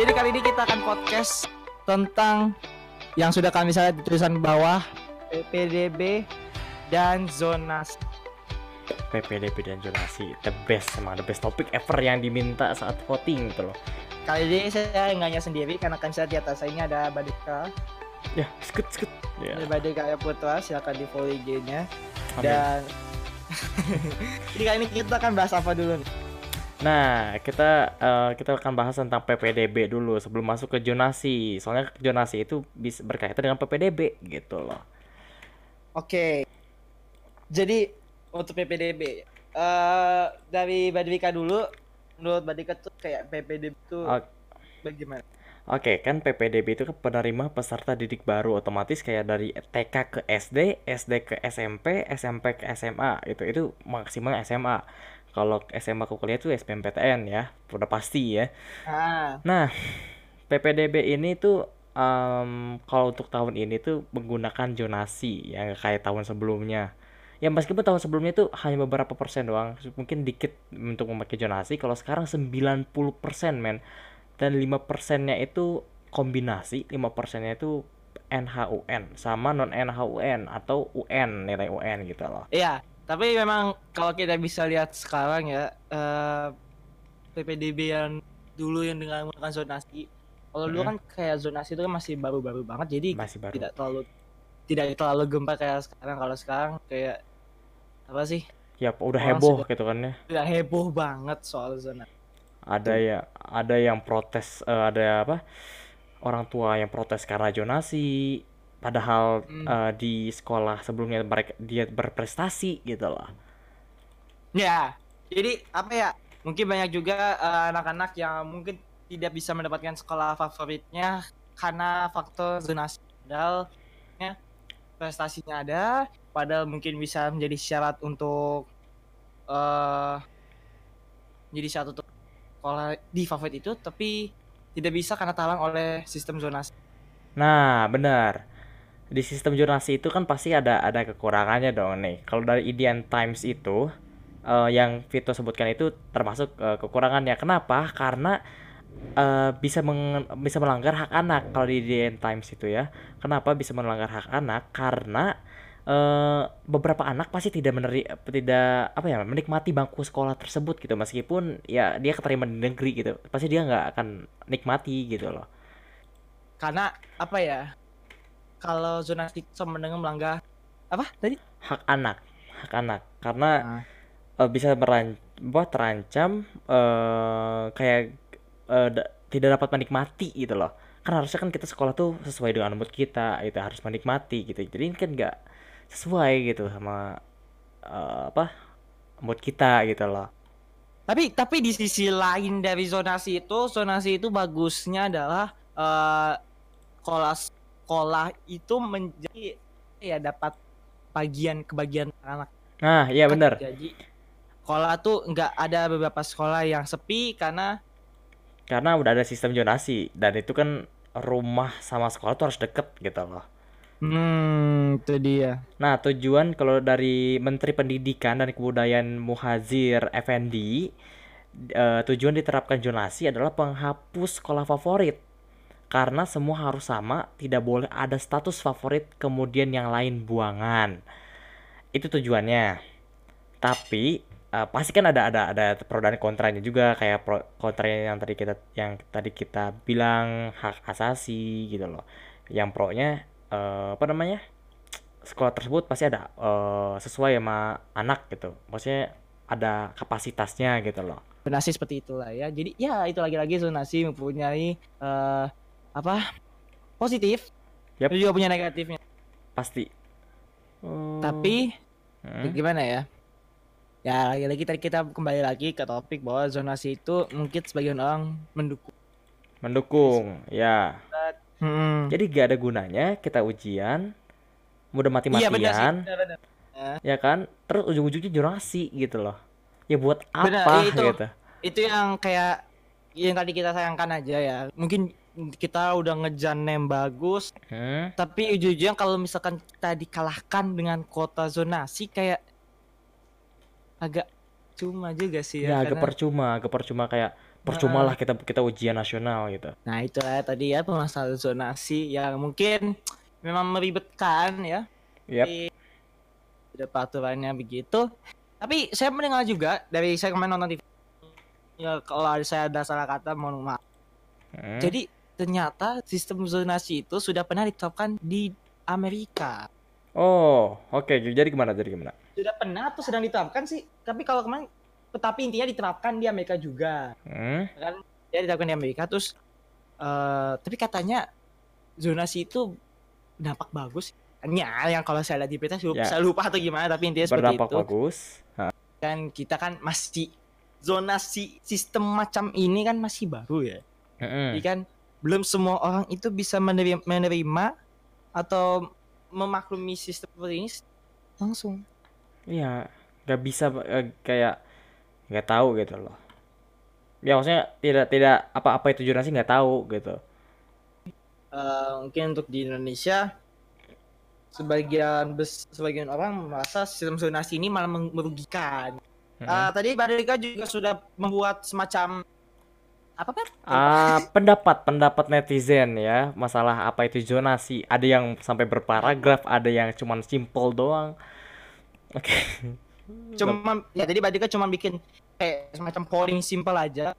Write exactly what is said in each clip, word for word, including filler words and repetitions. Jadi kali ini kita akan podcast tentang yang sudah kami salah di tulisan bawah, P P D B dan zonasi. P P D B dan zonasi, the best, sama the best topik ever yang diminta saat voting itu loh. Kali ini saya enggaknya sendiri karena kan saya di atas saya ini ada Badeka. Ya, skut skut. Ya. Yeah. Badeka Ya Putra, silakan di follow I G-nya. Dan jadi kali ini kita akan bahas apa dulu nih? Nah, kita uh, kita akan bahas tentang P P D B dulu sebelum masuk ke zonasi. Soalnya zonasi itu bisa berkaitan dengan P P D B gitu loh. Oke. Okay. Jadi untuk P P D B, uh, dari Badeka dulu, menurut Badeka tuh kayak P P D B tuh okay. Bagaimana? Oke, okay, kan P P D B itu penerima peserta didik baru, otomatis kayak dari T K ke S D, S D ke S M P, S M P ke S M A, itu itu maksimal S M A. Kalau S M A ke kuliah tuh S B M P T N ya, udah pasti ya. Ah. Nah, P P D B ini tuh um, kalau untuk tahun ini tuh menggunakan zonasi yang kayak tahun sebelumnya. Ya meskipun tahun sebelumnya itu hanya beberapa persen doang, mungkin dikit untuk memakai zonasi. Kalau sekarang sembilan puluh persen men. Dan lima persennya itu kombinasi, lima persennya itu N H U N sama non-N H U N atau U N, nilai U N gitu loh. Iya, tapi memang kalau kita bisa lihat sekarang ya, uh, P P D B yang dulu yang dengan menggunakan zonasi. Kalau hmm. dulu kan kayak zonasi itu kan masih baru-baru banget, jadi masih baru. tidak terlalu tidak terlalu gempar kayak sekarang. Kalau sekarang kayak apa sih? Ya, udah orang heboh gitu kan ya. Udah heboh banget soal zonasi. Ada ya, ada yang protes, uh, ada apa? Orang tua yang protes karena zonasi, padahal hmm. uh, di sekolah sebelumnya mereka dia berprestasi gitu loh. Ya, jadi apa ya? Mungkin banyak juga uh, anak-anak yang mungkin tidak bisa mendapatkan sekolah favoritnya karena faktor zonasi. Padahal ya, prestasinya ada, padahal mungkin bisa menjadi syarat untuk uh, jadi syarat untuk sekolah di favorit itu, tapi tidak bisa karena terhalang oleh sistem zonasi. Nah, benar. Di sistem zonasi itu kan pasti ada ada kekurangannya dong nih. Kalau dari Indian Times itu uh, yang Vito sebutkan itu termasuk uh, kekurangannya. Kenapa? Karena Uh, bisa meng- bisa melanggar hak anak kalau di D N Times itu ya. Kenapa bisa melanggar hak anak? Karena uh, beberapa anak pasti tidak meneri- tidak apa ya menikmati bangku sekolah tersebut gitu, meskipun ya dia keterima di negeri gitu, pasti dia nggak akan nikmati gitu loh. Karena apa ya? Kalau zonasi sama dengan melanggar apa tadi? Hak anak, hak anak. Karena nah. uh, bisa meran- bah, terancam uh, kayak Uh, da- tidak dapat menikmati gitu loh. Kan harusnya kan kita sekolah tuh sesuai dengan mood kita, itu harus menikmati gitu. Jadi kan nggak sesuai gitu sama uh, apa mood kita gitu loh. Tapi tapi di sisi lain dari zonasi itu, zonasi itu bagusnya adalah uh, sekolah-sekolah itu menjadi ya dapat bagian kebagian anak. Nah, iya benar. Jadi sekolah tuh nggak ada beberapa sekolah yang sepi karena karena udah ada sistem zonasi, dan itu kan rumah sama sekolah tuh harus deket gitu loh. Hmm, itu dia. Nah, tujuan kalau dari Menteri Pendidikan dan Kebudayaan Muhadzir Effendi, uh, tujuan diterapkan zonasi adalah penghapus sekolah favorit. Karena semua harus sama, tidak boleh ada status favorit kemudian yang lain buangan. Itu tujuannya. Tapi Uh, pasti kan ada ada ada pro dan kontranya juga, kayak pro, kontranya yang tadi kita yang tadi kita bilang hak asasi gitu loh. Yang pro-nya uh, apa namanya? Sekolah tersebut pasti ada uh, sesuai sama anak gitu. Maksudnya ada kapasitasnya gitu loh. Zonasi seperti itulah ya. Jadi ya itu lagi-lagi zonasi mempunyai uh, apa? positif. Yep. Juga punya negatifnya. Pasti. Hmm. Tapi hmm. gimana ya? Ya lagi-lagi tadi kita kembali lagi ke topik bahwa zonasi itu mungkin sebagian orang mendukung mendukung ya hmm. jadi gak ada gunanya kita ujian mudah mati-matian. Iya, benar sih, benar, benar. Ya kan, terus ujung-ujungnya zonasi gitu loh ya, buat apa benar, itu, gitu itu yang kayak yang tadi kita sayangkan aja ya. Mungkin kita udah ngejanem bagus hmm. tapi ujung-ujungnya kalau misalkan kita dikalahkan dengan kuota zonasi kayak agak cuma juga sih ya, ya agak percuma agak percuma kayak percumalah kita kita ujian nasional gitu. Nah itulah tadi ya permasalahan zonasi yang mungkin memang meribetkan ya. Yep. Jadi ada peraturannya begitu. Tapi saya mendengar juga dari saya kemarin nonton T V ya, kalau saya ada salah kata mohon maaf. Hmm. Jadi ternyata sistem zonasi itu sudah pernah diterapkan di Amerika. Oh oke, okay. Jadi gimana jadi gimana? Sudah pernah atau sedang diterapkan sih? Tapi kalau kemarin tetapi intinya diterapkan di Amerika juga, hmm? Kan dia diterapkan di Amerika terus, uh, tapi katanya zonasi itu dampak bagus, ya, yang kalau saya lihat di berita saya lupa, ya. saya lupa atau gimana, tapi intinya seperti berdampak itu. Berdampak bagus. Hah. Dan kita kan masih zonasi sistem macam ini kan masih baru ya, hmm. Jadi kan belum semua orang itu bisa menerima, menerima atau memaklumi sistem seperti ini langsung. Iya, nggak bisa uh, kayak nggak tahu gitu loh ya, maksudnya tidak tidak apa-apa itu zonasi nggak tahu gitu. Uh, mungkin untuk di Indonesia sebagian bes, sebagian orang merasa sistem zonasi ini malah merugikan. hmm. Uh, tadi Badeka juga sudah membuat semacam apa kan uh, pendapat pendapat netizen ya masalah apa itu zonasi, ada yang sampai berparagraf, ada yang cuman simpel doang. Oke okay. Cuman ya tadi Badeka cuma bikin kayak semacam polling simple aja,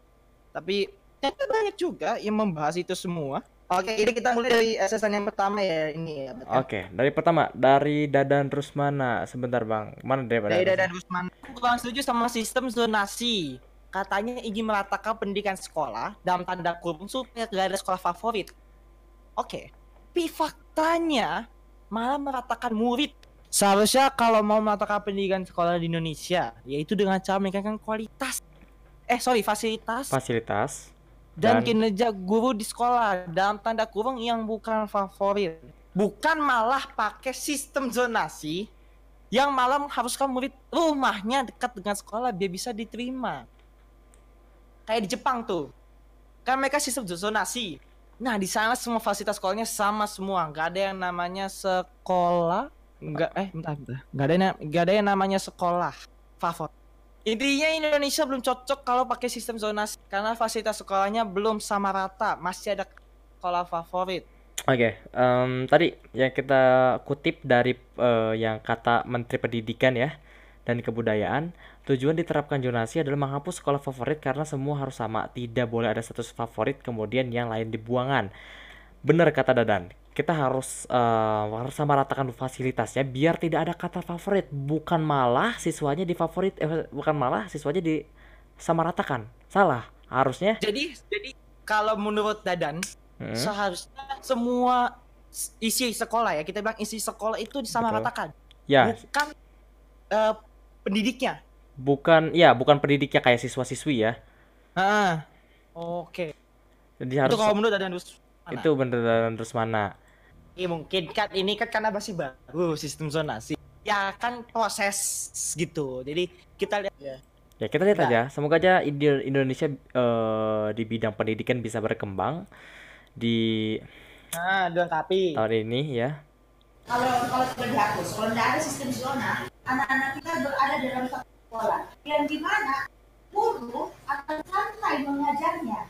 tapi ternyata banyak juga yang membahas itu semua. Oke, ini kita mulai dari assessment yang pertama ya ini ya. Oke, okay, dari pertama dari Dadan Rusmana. Sebentar bang, mana dia? Dari Dadan Rusmana, aku kurang setuju sama sistem zonasi. Katanya ingin meratakan pendidikan sekolah dalam tanda kurung supaya gak ada sekolah favorit. Oke, okay. Tapi faktanya malah meratakan murid. Seharusnya kalau mau menata pendidikan sekolah di Indonesia, yaitu dengan cara meningkatkan kualitas, eh sorry fasilitas, fasilitas dan, dan kinerja guru di sekolah dalam tanda kurung yang bukan favorit, bukan malah pakai sistem zonasi yang malah mengharuskan murid rumahnya dekat dengan sekolah biar bisa diterima. Kayak di Jepang tuh, kan mereka sistem zonasi. Nah di sana semua fasilitas sekolahnya sama semua, nggak ada yang namanya sekolah. Enggak, eh bentar, bentar. Enggak ada, enggak ada yang namanya sekolah favorit. Intinya Indonesia belum cocok kalau pakai sistem zonasi karena fasilitas sekolahnya belum sama rata, masih ada sekolah favorit. Oke, okay, um, tadi yang kita kutip dari uh, yang kata Menteri Pendidikan ya dan Kebudayaan, tujuan diterapkan zonasi adalah menghapus sekolah favorit karena semua harus sama, tidak boleh ada status favorit kemudian yang lain dibuangan. Benar kata Dadan. Kita harus uh, harus sama ratakan fasilitasnya biar tidak ada kata favorit, bukan malah siswanya di favorit, eh, bukan malah siswanya di sama ratakan. Salah harusnya. Jadi jadi kalau menurut Dadan hmm. seharusnya semua isi sekolah ya, kita bilang isi sekolah itu disama ratakan. Ya. Bukan uh, pendidiknya. Bukan ya, bukan pendidiknya kayak siswa-siswi ya. Ah. Oke. Okay. Jadi harus. Itu kalau menurut Dadan Mana? Itu beneran terus mana? Ya, mungkin kan ini kan karena masih baru sistem zonasi. Ya kan proses gitu. Jadi kita lihat ya. Ya kita lihat nah. aja. Semoga aja Indonesia uh, di bidang pendidikan bisa berkembang di nah, dilengkapi tahun ini ya. Kalau kalau sudah dihapus, kalau tidak ada sistem zona, anak-anak kita berada dalam satu sekolah yang di mana guru akan santai mengajarnya.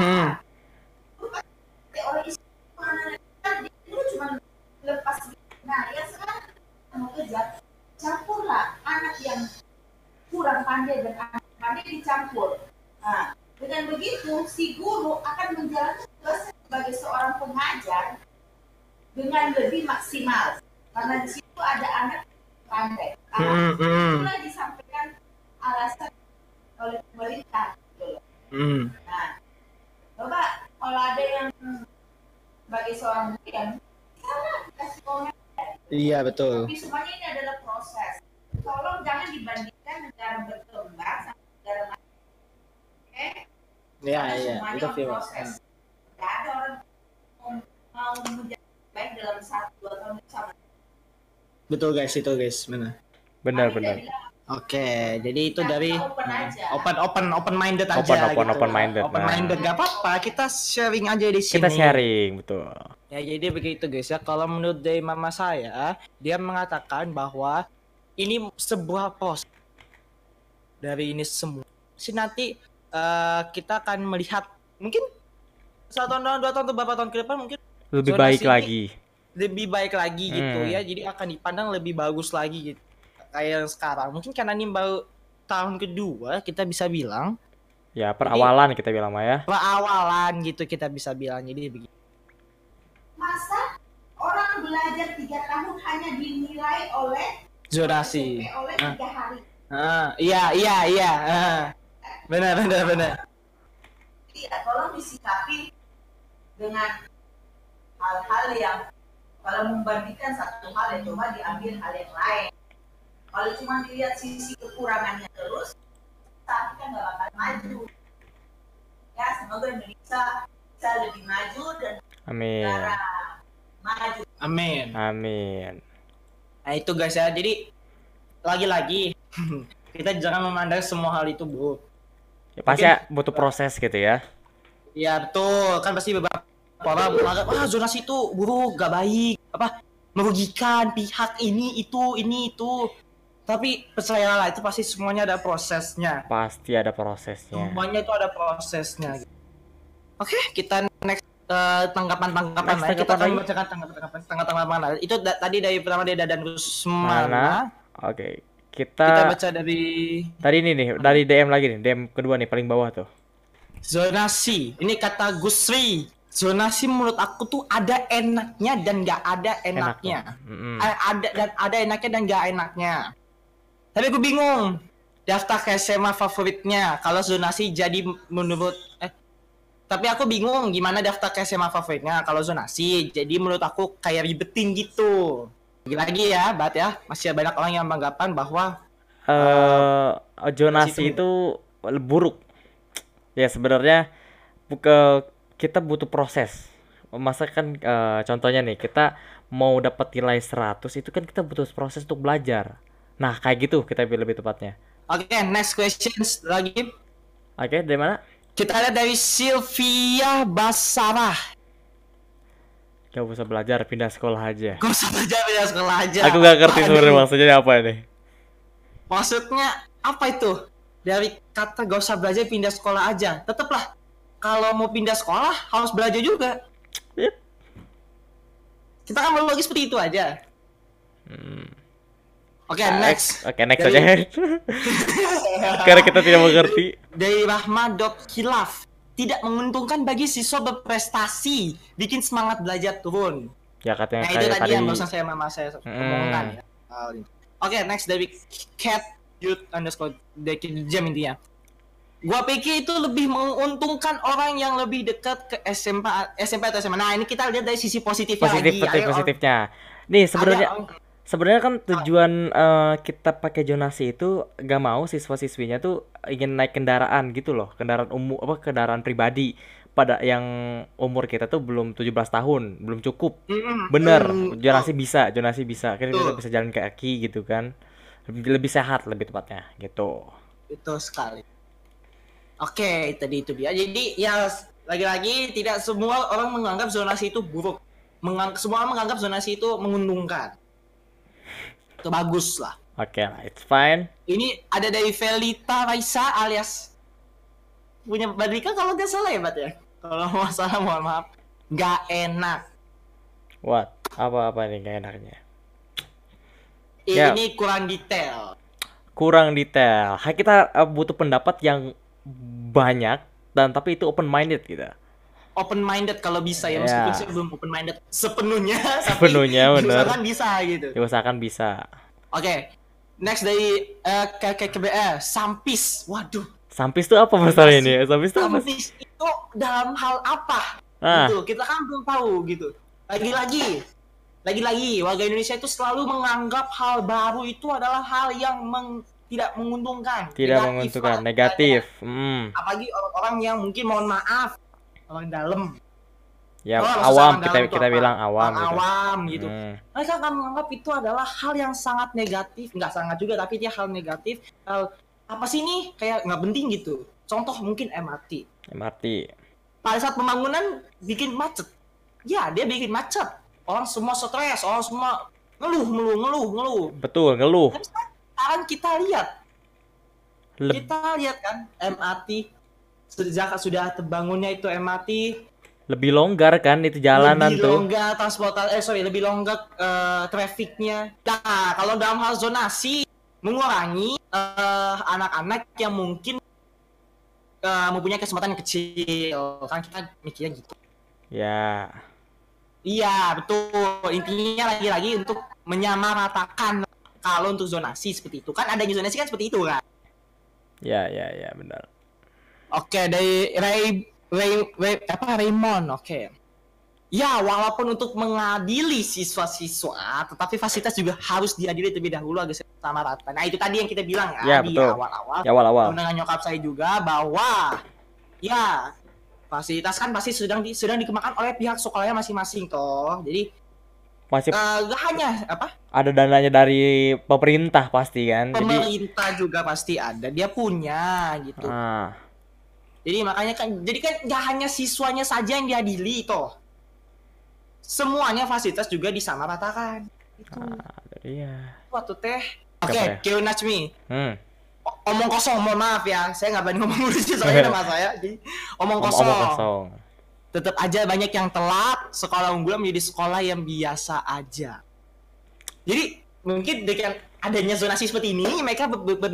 Hmm. Teori pendidikan itu cuma lepas. Nah, yang sekarang mau kejar campurlah anak yang kurang pandai dan anak pandai dicampur. Nah, dengan begitu si guru akan menjalankan tugasnya sebagai seorang pengajar dengan lebih maksimal. Karena di situ ada anak pandai. Anak itulah disampaikan alasan oleh pemerintah. Nah, Bapak, kalau ada yang bagi seorang yang salah dikasih komen. Iya betul. Tapi semuanya ini adalah proses. Tolong jangan dibandingkan negara berkembang sama negara maju. Oke? Iya iya. Itu proses. Tidak ada orang mau menjadi baik dalam satu dua tahun bersama. Betul guys, itu guys, benar. Benar benar. Oke, jadi itu dari open open open minded aja. Open open gitu. Open minded. Open minded nggak nah. apa-apa, kita sharing aja di sini. Kita sharing, betul. Ya jadi begitu guys ya. Kalau menurut dari mama saya, dia mengatakan bahwa ini sebuah proses dari ini semua. Si nanti uh, kita akan melihat mungkin satu tahun, dua tahun, atau beberapa tahun ke depan mungkin lebih baik lagi, lebih baik lagi hmm. gitu ya. Jadi akan dipandang lebih bagus lagi gitu kayak yang sekarang. Mungkin karena ini baru tahun kedua kita bisa bilang. Ya perawalan jadi, kita bilang ya. Perawalan gitu kita bisa bilang jadi begitu. Masa orang belajar tiga tahun hanya dinilai oleh zonasi. Oleh tiga ah. hari. Ah, iya iya iya. Ah. Benar benar benar. Tidak, tolong disikapi dengan hal-hal yang kalau membandingkan satu hal yang cuma diambil hal yang lain. Kalau cuma dilihat sisi kekurangannya terus, tapi kan nggak bakal maju. Ya semoga Indonesia bisa lebih maju dan amin. Maju. Amin. Amin. Nah itu guys ya. Jadi lagi-lagi kita jangan memandang semua hal itu buruk. Ya, pasti mungkin, butuh proses gitu ya. Iya betul. Kan pasti beberapa orang menganggap ah zonasi itu buruk, gak baik, apa merugikan pihak ini itu ini itu. Tapi percayalah itu pasti semuanya ada prosesnya. Pasti ada prosesnya. Semuanya itu ada prosesnya. Oke, okay, kita next uh, tanggapan-tanggapan lain. Kita akan membacakan tanggapan-tanggapan tanggapan lain. Itu da tadi dari pertama dari Dadan Rusmana. Oke, okay. kita Kita baca dari tadi ini nih, dari D M lagi nih, D M kedua nih paling bawah tuh. Zonasi. Ini kata Gusri. Zonasi menurut aku tuh ada enaknya dan nggak ada enaknya. Enak mm-hmm. Ada dan ada enaknya dan nggak enaknya. Tapi gue bingung daftar ke S M A favoritnya kalau zonasi jadi menurut eh tapi aku bingung gimana daftar ke S M A favoritnya kalau zonasi jadi menurut aku kayak ribetin gitu. Lagi-lagi ya, Bat ya. Masih banyak orang yang menganggapan bahwa uh, uh, zonasi itu, itu buruk. Ya sebenarnya buka kita butuh proses. Masa kan uh, contohnya nih kita mau dapat nilai seratus itu kan kita butuh proses untuk belajar. Nah, kayak gitu kita lebih tepatnya. Oke, okay, next questions lagi. Oke, okay, dari mana? Kita lihat dari Sylvia Basarah. Gak usah belajar, pindah sekolah aja. Gak usah belajar, pindah sekolah aja. Aku gak ngerti sebenarnya maksudnya apa ini. Maksudnya apa itu? Dari kata gak usah belajar, pindah sekolah aja. Tetaplah kalau mau pindah sekolah harus belajar juga. Yep. Kita kan melogis seperti itu aja. Hmm. Oke okay, next. Oke okay, next dari... aja. Karena kita tidak mengerti. Dari Rahmadok Hilaf, tidak menguntungkan bagi siswa berprestasi, bikin semangat belajar turun. Ya katanya. Nah itu tadi yang barusan saya mama saya omongkan. Hmm. Oke okay, next dari Cat Youth underscore dari Jam intinya. Gua pikir itu lebih menguntungkan orang yang lebih dekat ke S M P atau S M A. Nah ini kita lihat dari sisi positifnya positif, lagi. Positif Ayo, positifnya. Nih sebenarnya. Sebenarnya kan tujuan uh, kita pakai zonasi itu gak mau siswa-siswinya tuh ingin naik kendaraan gitu loh, kendaraan umum apa kendaraan pribadi pada yang umur kita tuh belum tujuh belas tahun, belum cukup. Bener, zonasi bisa, zonasi bisa. Akhirnya kita bisa jalan kaki gitu kan. Lebih, lebih sehat lebih tepatnya gitu. Itu sekali. Oke, tadi itu dia. Jadi ya lagi-lagi tidak semua orang menganggap zonasi itu buruk. Mengang- semua orang menganggap zonasi itu menguntungkan. Itu bagus lah. Oke okay, lah, it's fine. Ini ada dari Felita Raisa alias punya Badeka kalau nggak salah ya, Bat ya. Kalau nggak salah mohon maaf. Nggak enak. What? Apa-apa nih nggak enaknya? Ini yeah. kurang detail. Kurang detail. Kita butuh pendapat yang banyak dan tapi itu open minded kita. Open minded kalau bisa ya, meskipun yeah. saya belum open minded sepenuhnya, sepenuhnya tapi diusahakan bisa gitu. Diusahakan bisa. Oke, okay. Next dari uh, K K B R sampis. Waduh. Sampis itu apa masalahnya ini? Sampis itu apa? Sampis itu dalam hal apa? Ah. Gitu. Kita kan belum tahu gitu. Lagi-lagi, lagi-lagi warga Indonesia itu selalu menganggap hal baru itu adalah hal yang meng tidak menguntungkan. Tidak negatif, menguntungkan, negatif. Hmm. Apalagi orang-orang yang mungkin mohon maaf. Orang dalam ya oh, awam kita kita bilang awam gitu. awam gitu hmm. Mereka akan menganggap itu adalah hal yang sangat negatif, nggak sangat juga tapi dia hal negatif, hal apa sih ini kayak nggak penting gitu. Contoh mungkin M R T M R T pada saat pembangunan bikin macet ya, dia bikin macet, orang semua stres, orang semua ngeluh ngeluh ngeluh ngeluh betul ngeluh. Tapi sekarang kita lihat Leb... kita lihat kan M R T sejak sudah terbangunnya itu M R T, lebih longgar kan itu jalanan lebih tuh. Lebih longgar transportasi, eh sorry, lebih longgar uh, trafiknya. Nah, kalau dalam hal zonasi mengurangi uh, anak-anak yang mungkin uh, mempunyai kesempatan yang kecil, kan kita mikirnya gitu. Ya. Iya, betul. Intinya lagi-lagi untuk menyamaratakan kalau untuk zonasi seperti itu. Kan adanya zonasi kan seperti itu kan? Ya, ya, ya, benar. Oke, dari Ray, Ray, Ray apa Raymond, oke. Ya, walaupun untuk mengadili siswa-siswa, tetapi fasilitas juga harus diadili terlebih dahulu agar sama rata. Nah, itu tadi yang kita bilang ya, ya di awal-awal. Ya, awal-awal. Dengan nyokap saya juga bahwa ya fasilitas kan pasti sedang di, sedang dikembangkan oleh pihak sekolahnya masing-masing toh. Jadi masih uh, gak hanya apa? Ada dananya dari pemerintah pasti kan. Pemerintah jadi... juga pasti ada, dia punya gitu. Ah. Jadi makanya kan jadi kan gak hanya siswanya saja yang diadili toh. Semuanya fasilitas juga disamaratakan. Itu. Ah, iya. Waktu teh. Oke, okay, Kyu Najmi. Hmm. Omong kosong, mohon maaf ya, saya nggak berani ngomong lucu soalnya nama saya, jadi omong kosong. Om, omong kosong. Tetap aja banyak yang telat, sekolah unggulan menjadi sekolah yang biasa aja. Jadi mungkin dengan adanya zonasi seperti ini, mereka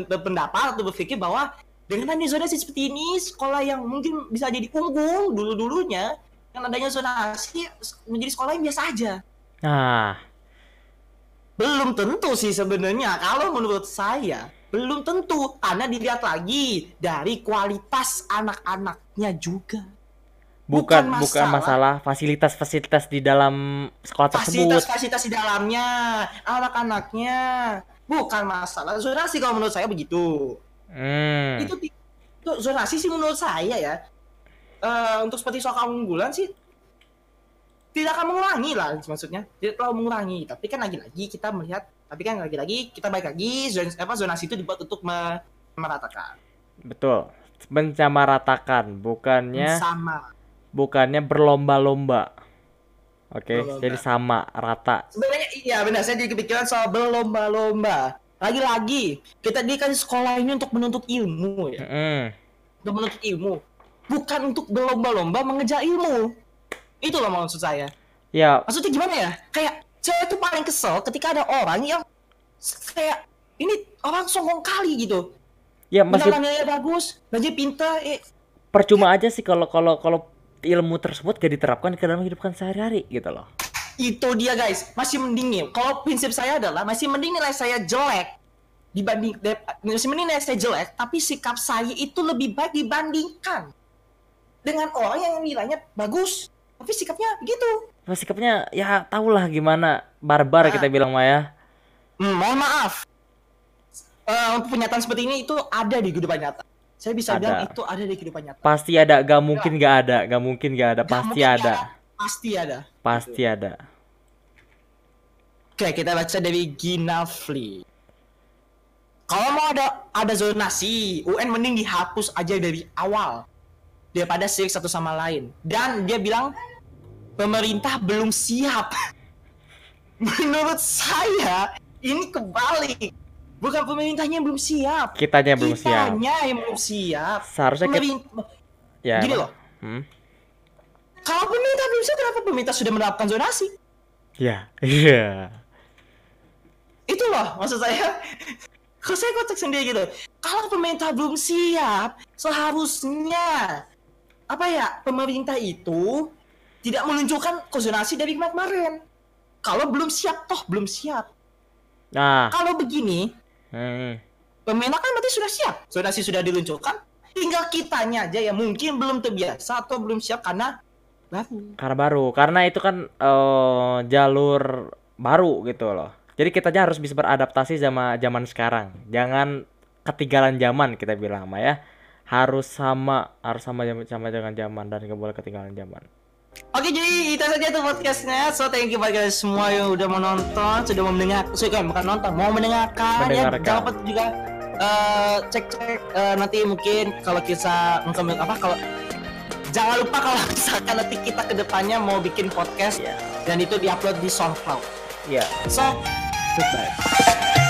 berpendapat atau berpikir bahwa dengan adanya zonasi seperti ini, sekolah yang mungkin bisa jadi unggul dulu-dulunya, dengan adanya zonasi menjadi sekolah yang biasa aja. Nah, belum tentu sih sebenarnya, kalau menurut saya. Belum tentu, karena dilihat lagi dari kualitas anak-anaknya juga. Bukan, bukan masalah, bukan masalah fasilitas-fasilitas di dalam sekolah tersebut. Fasilitas-fasilitas di dalamnya, anak-anaknya. Bukan masalah zonasi kalau menurut saya begitu. Hmm. Itu, itu zonasi sih menurut saya ya. Uh, untuk seperti soal keunggulan sih, tidak akan mengurangi lah maksudnya. Tidak terlalu mengurangi, tapi kan lagi-lagi kita melihat. Tapi kan lagi-lagi kita balik lagi zonasi, apa, zonasi itu dibuat untuk meratakan. Betul, mensamaratakan, bukannya sama. Bukannya berlomba-lomba. Oke, okay, jadi sama rata. Sebenarnya iya benar, saya jadi kepikiran soal berlomba-lomba. Lagi-lagi kita di kan sekolah ini untuk menuntut ilmu ya. Mm. Untuk menuntut ilmu, bukan untuk berlomba-lomba mengejar ilmu. Itu loh maksud saya. Ya. Maksudnya gimana ya? Kayak saya tuh paling kesel ketika ada orang yang kayak ini orang sombong kali gitu. Ya masih nilainya bagus, belajar pintar. Eh. Percuma aja sih kalau kalau kalau ilmu tersebut gak diterapkan ke dalam kehidupan sehari-hari gitu loh. Itu dia guys, masih mending. Kalau prinsip saya adalah masih mending nilai saya jelek dibanding masih mending nilai saya jelek, tapi sikap saya itu lebih baik dibandingkan dengan orang yang nilainya bagus, tapi sikapnya gitu. Sikapnya ya tahulah gimana barbar nah, kita bilang Maya. Mm, mohon maaf. Uh, pernyataan seperti ini itu ada di kehidupan nyata. Saya bisa ada. Bilang itu ada di kehidupan nyata. Pasti ada, gak mungkin gak ada, gak mungkin gak ada, gak pasti ada. ada. Pasti ada. Pasti gitu. Ada. Oke, kita baca dari Gina Fli. Kalau mau ada ada zonasi, U N mending dihapus aja dari awal daripada sirik satu sama lain. Dan dia bilang pemerintah belum siap. Menurut saya ini kebalik. Bukan pemerintahnya yang belum siap. Kitanya yang belum siap. Kitanya yang belum siap. Seharusnya Pemerint... kita... ya. Gini loh. Hmm? Kalau pemerintah belum siap, kenapa pemerintah sudah menerapkan zonasi? Ya, iya. Itu loh maksud saya. Kalau saya kotak sendiri gitu. Kalau pemerintah belum siap, seharusnya apa ya? Pemerintah itu tidak menunjukkan zonasi dari kemarin. Kalau belum siap, toh belum siap. Nah, kalau begini, hmm. pemerintah kan berarti sudah siap. Zonasi sudah diluncurkan, tinggal kitanya aja ya mungkin belum terbiasa atau belum siap karena baru. Karena baru, karena itu kan uh, jalur baru gitu loh. Jadi kita aja harus bisa beradaptasi sama zaman sekarang. Jangan ketinggalan zaman kita bilang sama ya. Harus sama, harus sama sama dengan zaman dan nggak boleh ketinggalan zaman. Oke, jadi itu saja tuh podcastnya. So, thank you buat kalian semua yang udah menonton, sudah mau mendengarkan, sudah bukan nonton, mau mendengarkan. Ya, dapat juga uh, cek-cek uh, nanti mungkin kalau kita mungkin apa kalau jangan lupa kalau misalkan nanti kita kedepannya mau bikin podcast yeah. dan itu diupload di SoundCloud. Ya. Yeah. So, goodbye.